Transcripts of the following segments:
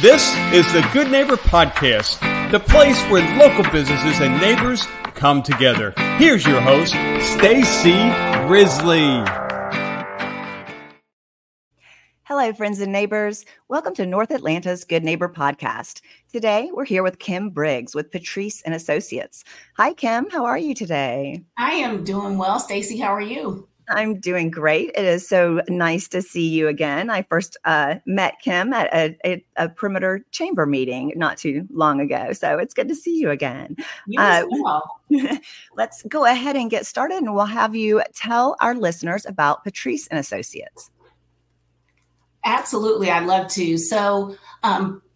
This is the Good Neighbor Podcast, the place where local businesses and neighbors come together. Here's your host, Stacey Risley. Hello, friends and neighbors. Welcome to North Atlanta's Good Neighbor Podcast. Today, we're here with Kim Briggs with Patrice and Associates. Hi, Kim. How are you today? I am doing well. Stacey, how are you? I'm doing great. It is so nice to see you again. I first met Kim at a perimeter chamber meeting not too long ago. So it's good to see you again. You as well. Let's go ahead and get started, and we'll have you tell our listeners about Patrice and Associates. Absolutely. I'd love to. So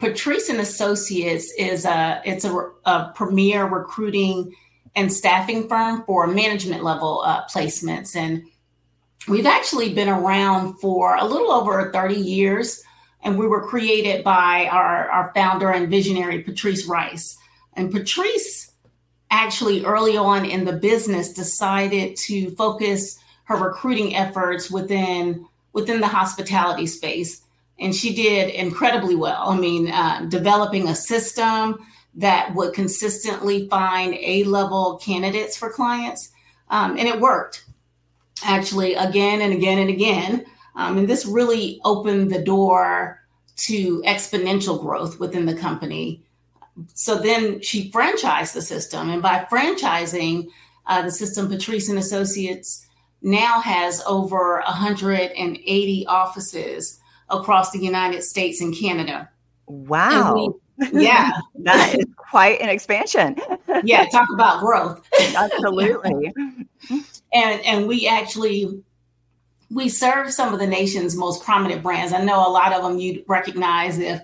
Patrice and Associates is a premier recruiting and staffing firm for management level placements. And we've actually been around for a little over 30 years, and we were created by our founder and visionary, Patrice Rice. And Patrice actually early on in the business decided to focus her recruiting efforts within the hospitality space. And she did incredibly well. I mean, developing a system that would consistently find A-level candidates for clients. And it worked, actually, again and again and again. And this really opened the door to exponential growth within the company. So then she franchised the system. And by franchising the system, Patrice and Associates now has over 180 offices across the United States and Canada. Wow. And yeah. That is quite an expansion. Yeah. Talk about growth. Absolutely. And we serve some of the nation's most prominent brands. I know a lot of them you'd recognize if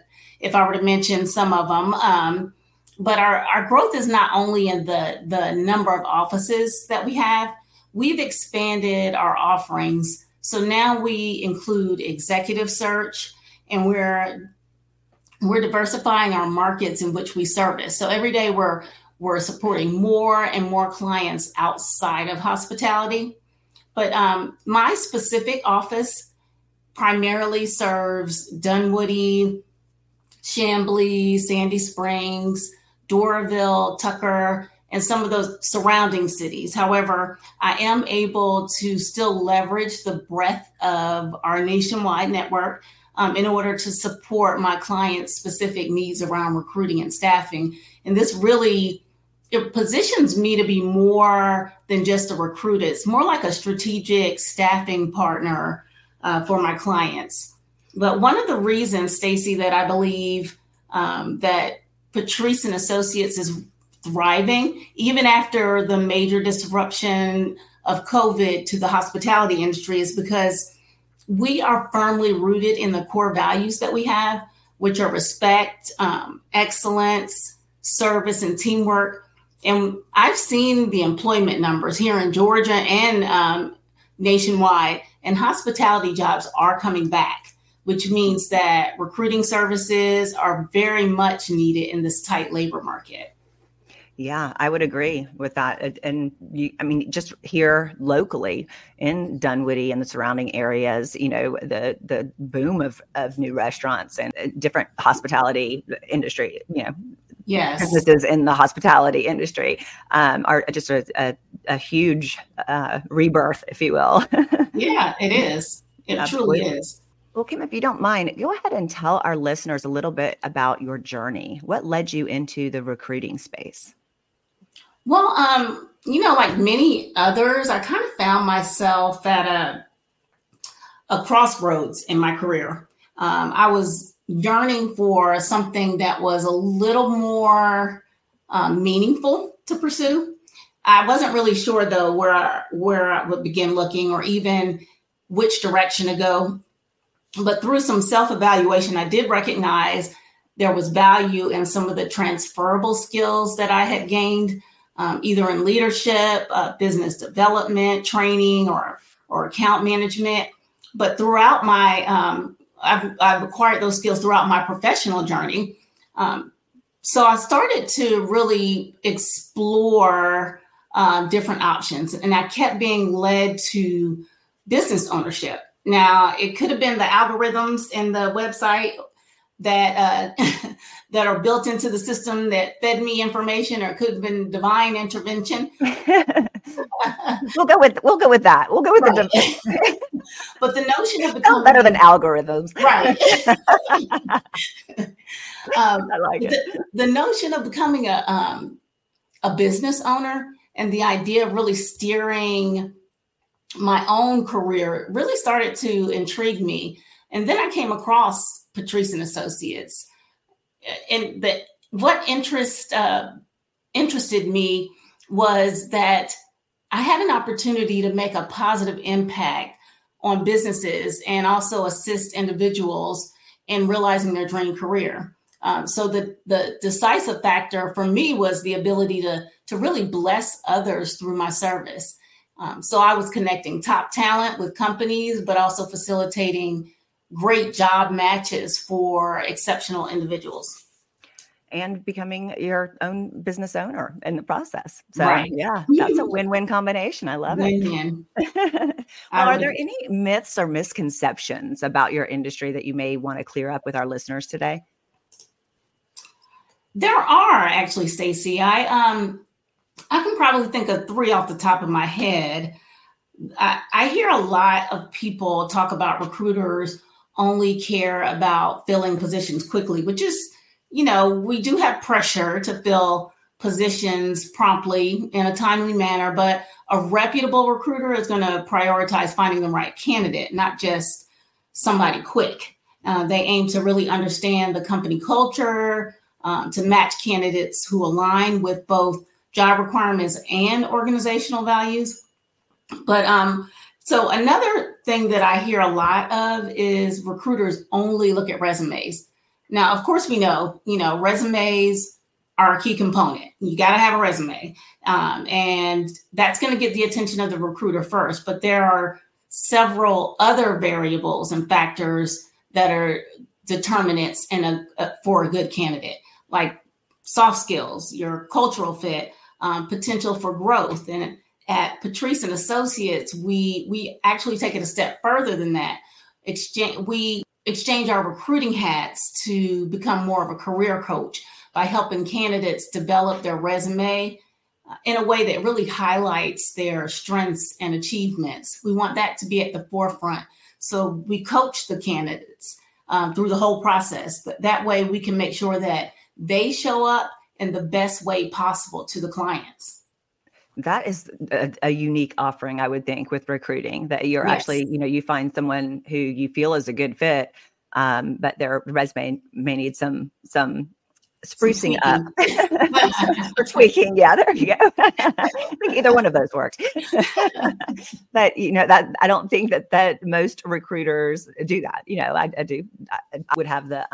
I were to mention some of them. But our growth is not only in the number of offices that we have. We've expanded our offerings. So now we include executive search, and we're diversifying our markets in which we service. So every day we're supporting more and more clients outside of hospitality. But my specific office primarily serves Dunwoody, Chamblee, Sandy Springs, Doraville, Tucker, and some of those surrounding cities. However, I am able to still leverage the breadth of our nationwide network in order to support my clients' specific needs around recruiting and staffing. And this really, it positions me to be more than just a recruiter. It's more like a strategic staffing partner for my clients. But one of the reasons, Stacey, that I believe that Patrice and Associates is thriving, even after the major disruption of COVID to the hospitality industry, is because we are firmly rooted in the core values that we have, which are respect, excellence, service, and teamwork. And I've seen the employment numbers here in Georgia and nationwide, and hospitality jobs are coming back, which means that recruiting services are very much needed in this tight labor market. Yeah, I would agree with that. And just here locally in Dunwoody and the surrounding areas, the boom of new restaurants and different hospitality industry, yes, businesses in the hospitality industry are just a huge rebirth, if you will. Yeah, it is. It Absolutely. Truly is. Well, Kim, if you don't mind, go ahead and tell our listeners a little bit about your journey. What led you into the recruiting space? Well, like many others, I kind of found myself at a crossroads in my career. I was yearning for something that was a little more meaningful to pursue. I wasn't really sure, though, where I would begin looking or even which direction to go. But through some self-evaluation, I did recognize there was value in some of the transferable skills that I had gained. Either in leadership, business development, training, or account management. But throughout my, I've acquired those skills throughout my professional journey. So I started to really explore different options, and I kept being led to business ownership. Now, it could have been the algorithms in the website, that that are built into the system that fed me information, or could have been divine intervention. We'll go with that. We'll go with right. the But the notion of becoming better than algorithms, right? I like it. The notion of becoming a business owner and the idea of really steering my own career really started to intrigue me. And then I came across Patrice and Associates, and that what interested me was that I had an opportunity to make a positive impact on businesses and also assist individuals in realizing their dream career. So the decisive factor for me was the ability to really bless others through my service. So I was connecting top talent with companies, but also facilitating great job matches for exceptional individuals. And becoming your own business owner in the process. So right. yeah, that's a win-win combination. I love it. Well, are there any myths or misconceptions about your industry that you may want to clear up with our listeners today? There are actually, Stacey. I can probably think of three off the top of my head. I hear a lot of people talk about recruiters only care about filling positions quickly, which is, you know, we do have pressure to fill positions promptly in a timely manner, but a reputable recruiter is going to prioritize finding the right candidate, not just somebody quick. They aim to really understand the company culture, to match candidates who align with both job requirements and organizational values. But so another thing that I hear a lot of is recruiters only look at resumes. Now, of course, we know, you know, resumes are a key component. You got to have a resume, and that's going to get the attention of the recruiter first. But there are several other variables and factors that are determinants in for a good candidate, like soft skills, your cultural fit, potential for growth. And at Patrice and Associates, we actually take it a step further than that. We exchange our recruiting hats to become more of a career coach by helping candidates develop their resume in a way that really highlights their strengths and achievements. We want that to be at the forefront. So we coach the candidates through the whole process. But that way we can make sure that they show up in the best way possible to the clients. That is a unique offering, I would think, with recruiting, that you're yes. actually, you know, you find someone who you feel is a good fit, but their resume may need some sprucing up or tweaking. Yeah, there you go. I think either one of those works. But, you know, that I don't think that most recruiters do that. You know, I would have the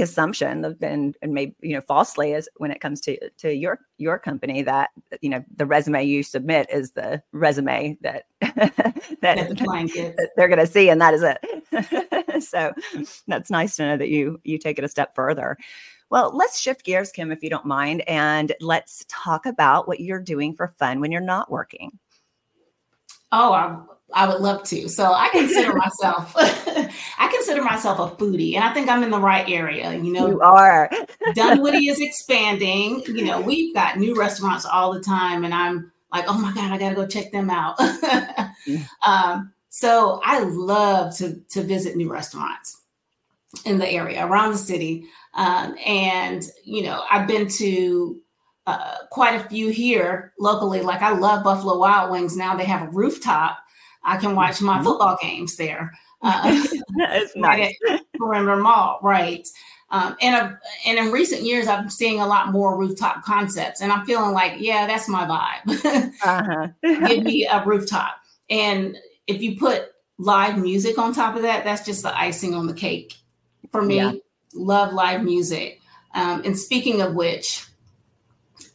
assumption of, and maybe, you know, falsely, is when it comes to your company that, you know, the resume you submit is the resume that they're going to see, and that is it. So that's nice to know that you take it a step further. Well, let's shift gears, Kim, if you don't mind, and let's talk about what you're doing for fun when you're not working. Oh, I would love to. So I consider myself a foodie, and I think I'm in the right area. You know, you are. Dunwoody is expanding. You know, we've got new restaurants all the time, and I'm like, oh my God, I got to go check them out. So I love to visit new restaurants in the area around the city. And, you know, I've been to quite a few here locally. Like, I love Buffalo Wild Wings. Now they have a rooftop. I can watch my football games there. That's nice. At Perimeter Mall, right. And in recent years, I'm seeing a lot more rooftop concepts, and I'm feeling like, yeah, that's my vibe. Give me a rooftop. And if you put live music on top of that, that's just the icing on the cake for me. Yeah. Love live music. And speaking of which,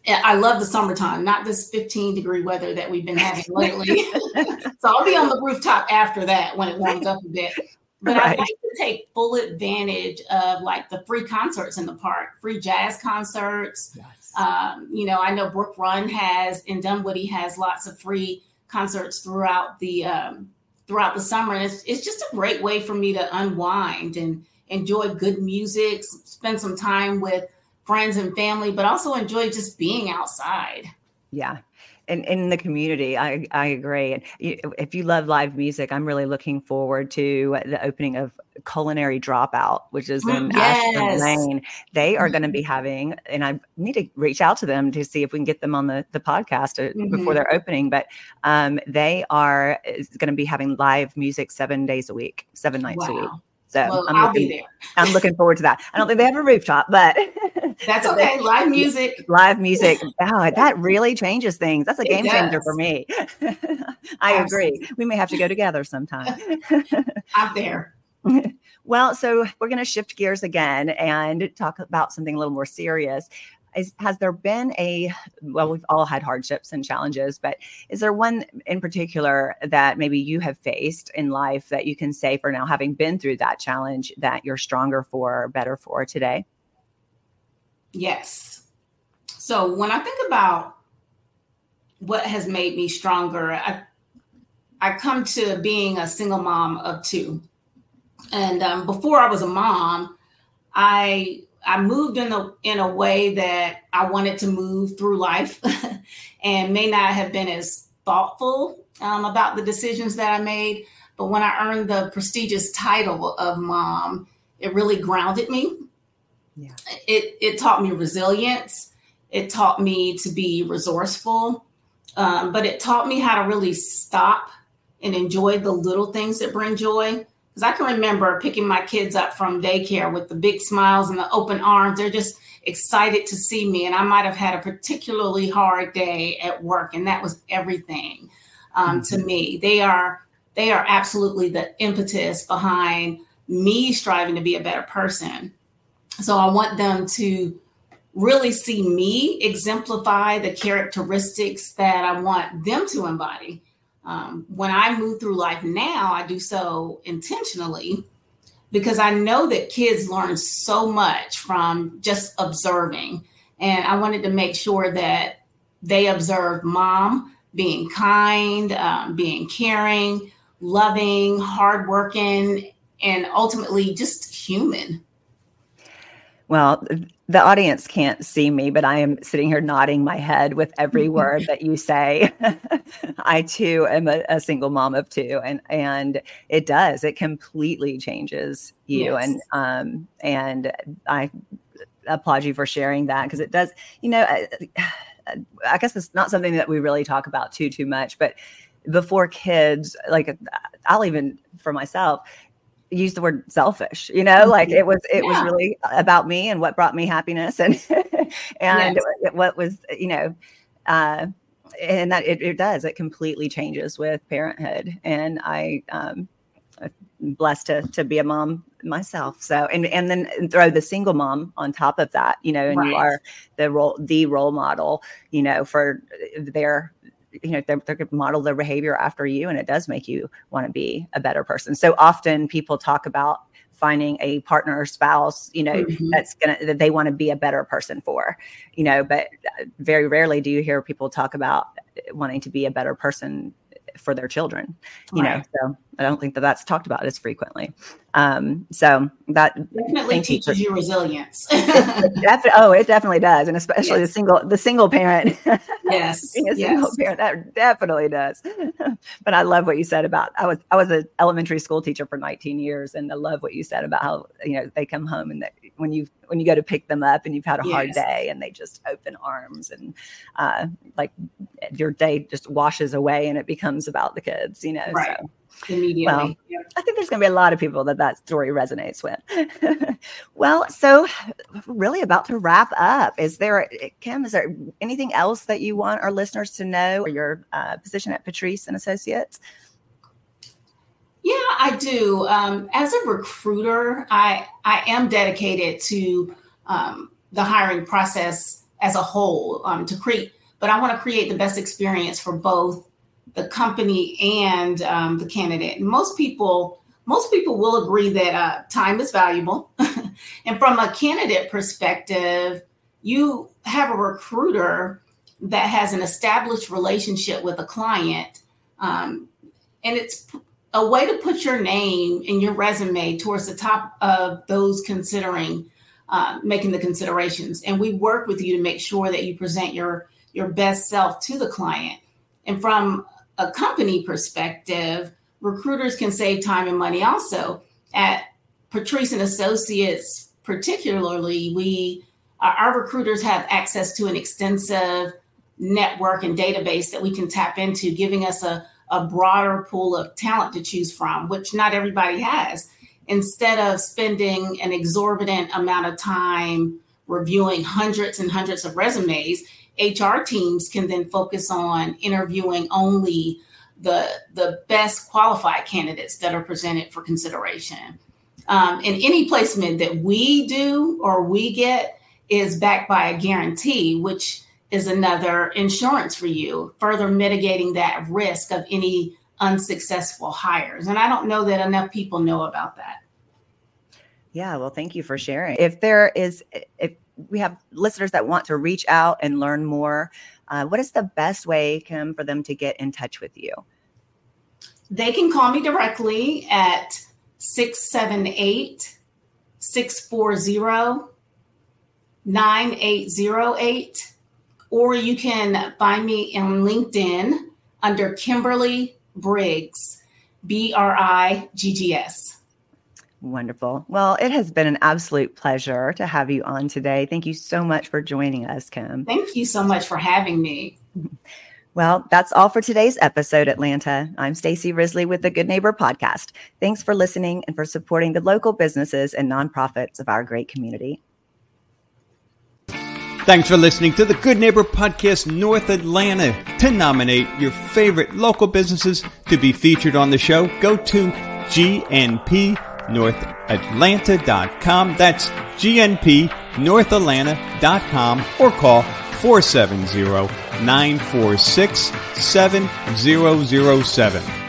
I love the summertime, not this 15-degree weather that we've been having lately. So I'll be on the rooftop after that when it warms up a bit. But right. I like to take full advantage of, like, the free concerts in the park, free jazz concerts. Yes. You know, I know Brooke Run in Dunwoody has lots of free concerts throughout the summer. And it's just a great way for me to unwind and enjoy good music, spend some time with friends and family, but also enjoy just being outside. Yeah. And in the community, I agree. And if you love live music, I'm really looking forward to the opening of Culinary Dropout, which is in Ashton Lane. They are going to be having, and I need to reach out to them to see if we can get them on the podcast before their opening, but they are going to be having live music 7 days a week, 7 nights a week. So well, I'll be there. I'm looking forward to that. I don't think they have a rooftop, but that's okay. Live music. Wow, that really changes things. That's a game changer for me. I agree. We may have to go together sometime. I'm there. Well, so we're going to shift gears again and talk about something a little more serious. Has there been we've all had hardships and challenges, but is there one in particular that maybe you have faced in life that you can say for now, having been through that challenge, that you're stronger for, or better for today? Yes. So when I think about what has made me stronger, I come to being a single mom of two. And before I was a mom, I moved in a way that I wanted to move through life and may not have been as thoughtful about the decisions that I made. But when I earned the prestigious title of mom, it really grounded me. Yeah. It taught me resilience. It taught me to be resourceful, but it taught me how to really stop and enjoy the little things that bring joy. Because I can remember picking my kids up from daycare with the big smiles and the open arms. They're just excited to see me. And I might have had a particularly hard day at work. And that was everything to me. They are absolutely the impetus behind me striving to be a better person. So I want them to really see me exemplify the characteristics that I want them to embody. When I move through life now, I do so intentionally because I know that kids learn so much from just observing. And I wanted to make sure that they observed mom being kind, being caring, loving, hardworking, and ultimately just human. Well, the audience can't see me, but I am sitting here nodding my head with every word that you say. I too am a single mom of two, and it does. It completely changes you. Yes. And I applaud you for sharing that because it does. You know, I guess it's not something that we really talk about too much, but before kids, like I'll even for myself use the word selfish, you know, like it was really about me and what brought me happiness and what was, you know, and that it does, it completely changes with parenthood. And I, I'm blessed to be a mom myself. So, and then throw the single mom on top of that, you know, and you are the role model, you know, for their, you know, they could model their behavior after you, and it does make you want to be a better person. So often people talk about finding a partner or spouse, you know, that they want to be a better person for, you know, but very rarely do you hear people talk about wanting to be a better person for their children, you know, so I don't think that's talked about as frequently. So that definitely teaches you resilience. It definitely does. And especially the single parent. Yes. Being a single parent, that definitely does. But I love what you said about, I was an elementary school teacher for 19 years. And I love what you said about how, you know, they come home and that when you go to pick them up and you've had a hard day and they just open arms and like your day just washes away and it becomes about the kids, you know? Right. So. Immediately. Well, I think there's going to be a lot of people that story resonates with. Well, so really about to wrap up. Kim, is there anything else that you want our listeners to know or your position at Patrice and Associates? Yeah, I do. As a recruiter, I am dedicated to the hiring process as a whole but I want to create the best experience for both the company and the candidate. Most people will agree that time is valuable. And from a candidate perspective, you have a recruiter that has an established relationship with a client. And it's a way to put your name and your resume towards the top of those considering making the considerations. And we work with you to make sure that you present your best self to the client. And from a company perspective, recruiters can save time and money also. At Patrice and Associates, particularly, our recruiters have access to an extensive network and database that we can tap into, giving us a broader pool of talent to choose from, which not everybody has, instead of spending an exorbitant amount of time reviewing hundreds and hundreds of resumes. HR teams can then focus on interviewing only the best qualified candidates that are presented for consideration. And any placement that we do or we get is backed by a guarantee, which is another insurance for you, further mitigating that risk of any unsuccessful hires. And I don't know that enough people know about that. Yeah, well, thank you for sharing. If we have listeners that want to reach out and learn more, what is the best way, Kim, for them to get in touch with you? They can call me directly at 678-640-9808. Or you can find me on LinkedIn under Kimberly Briggs, Briggs. Wonderful. Well, it has been an absolute pleasure to have you on today. Thank you so much for joining us, Kim. Thank you so much for having me. Well, that's all for today's episode, Atlanta. I'm Stacey Risley with the Good Neighbor Podcast. Thanks for listening and for supporting the local businesses and nonprofits of our great community. Thanks for listening to the Good Neighbor Podcast North Atlanta. To nominate your favorite local businesses to be featured on the show, go to gnpnorthatlanta.com. That's gnpnorthatlanta.com or call 470-946-7007.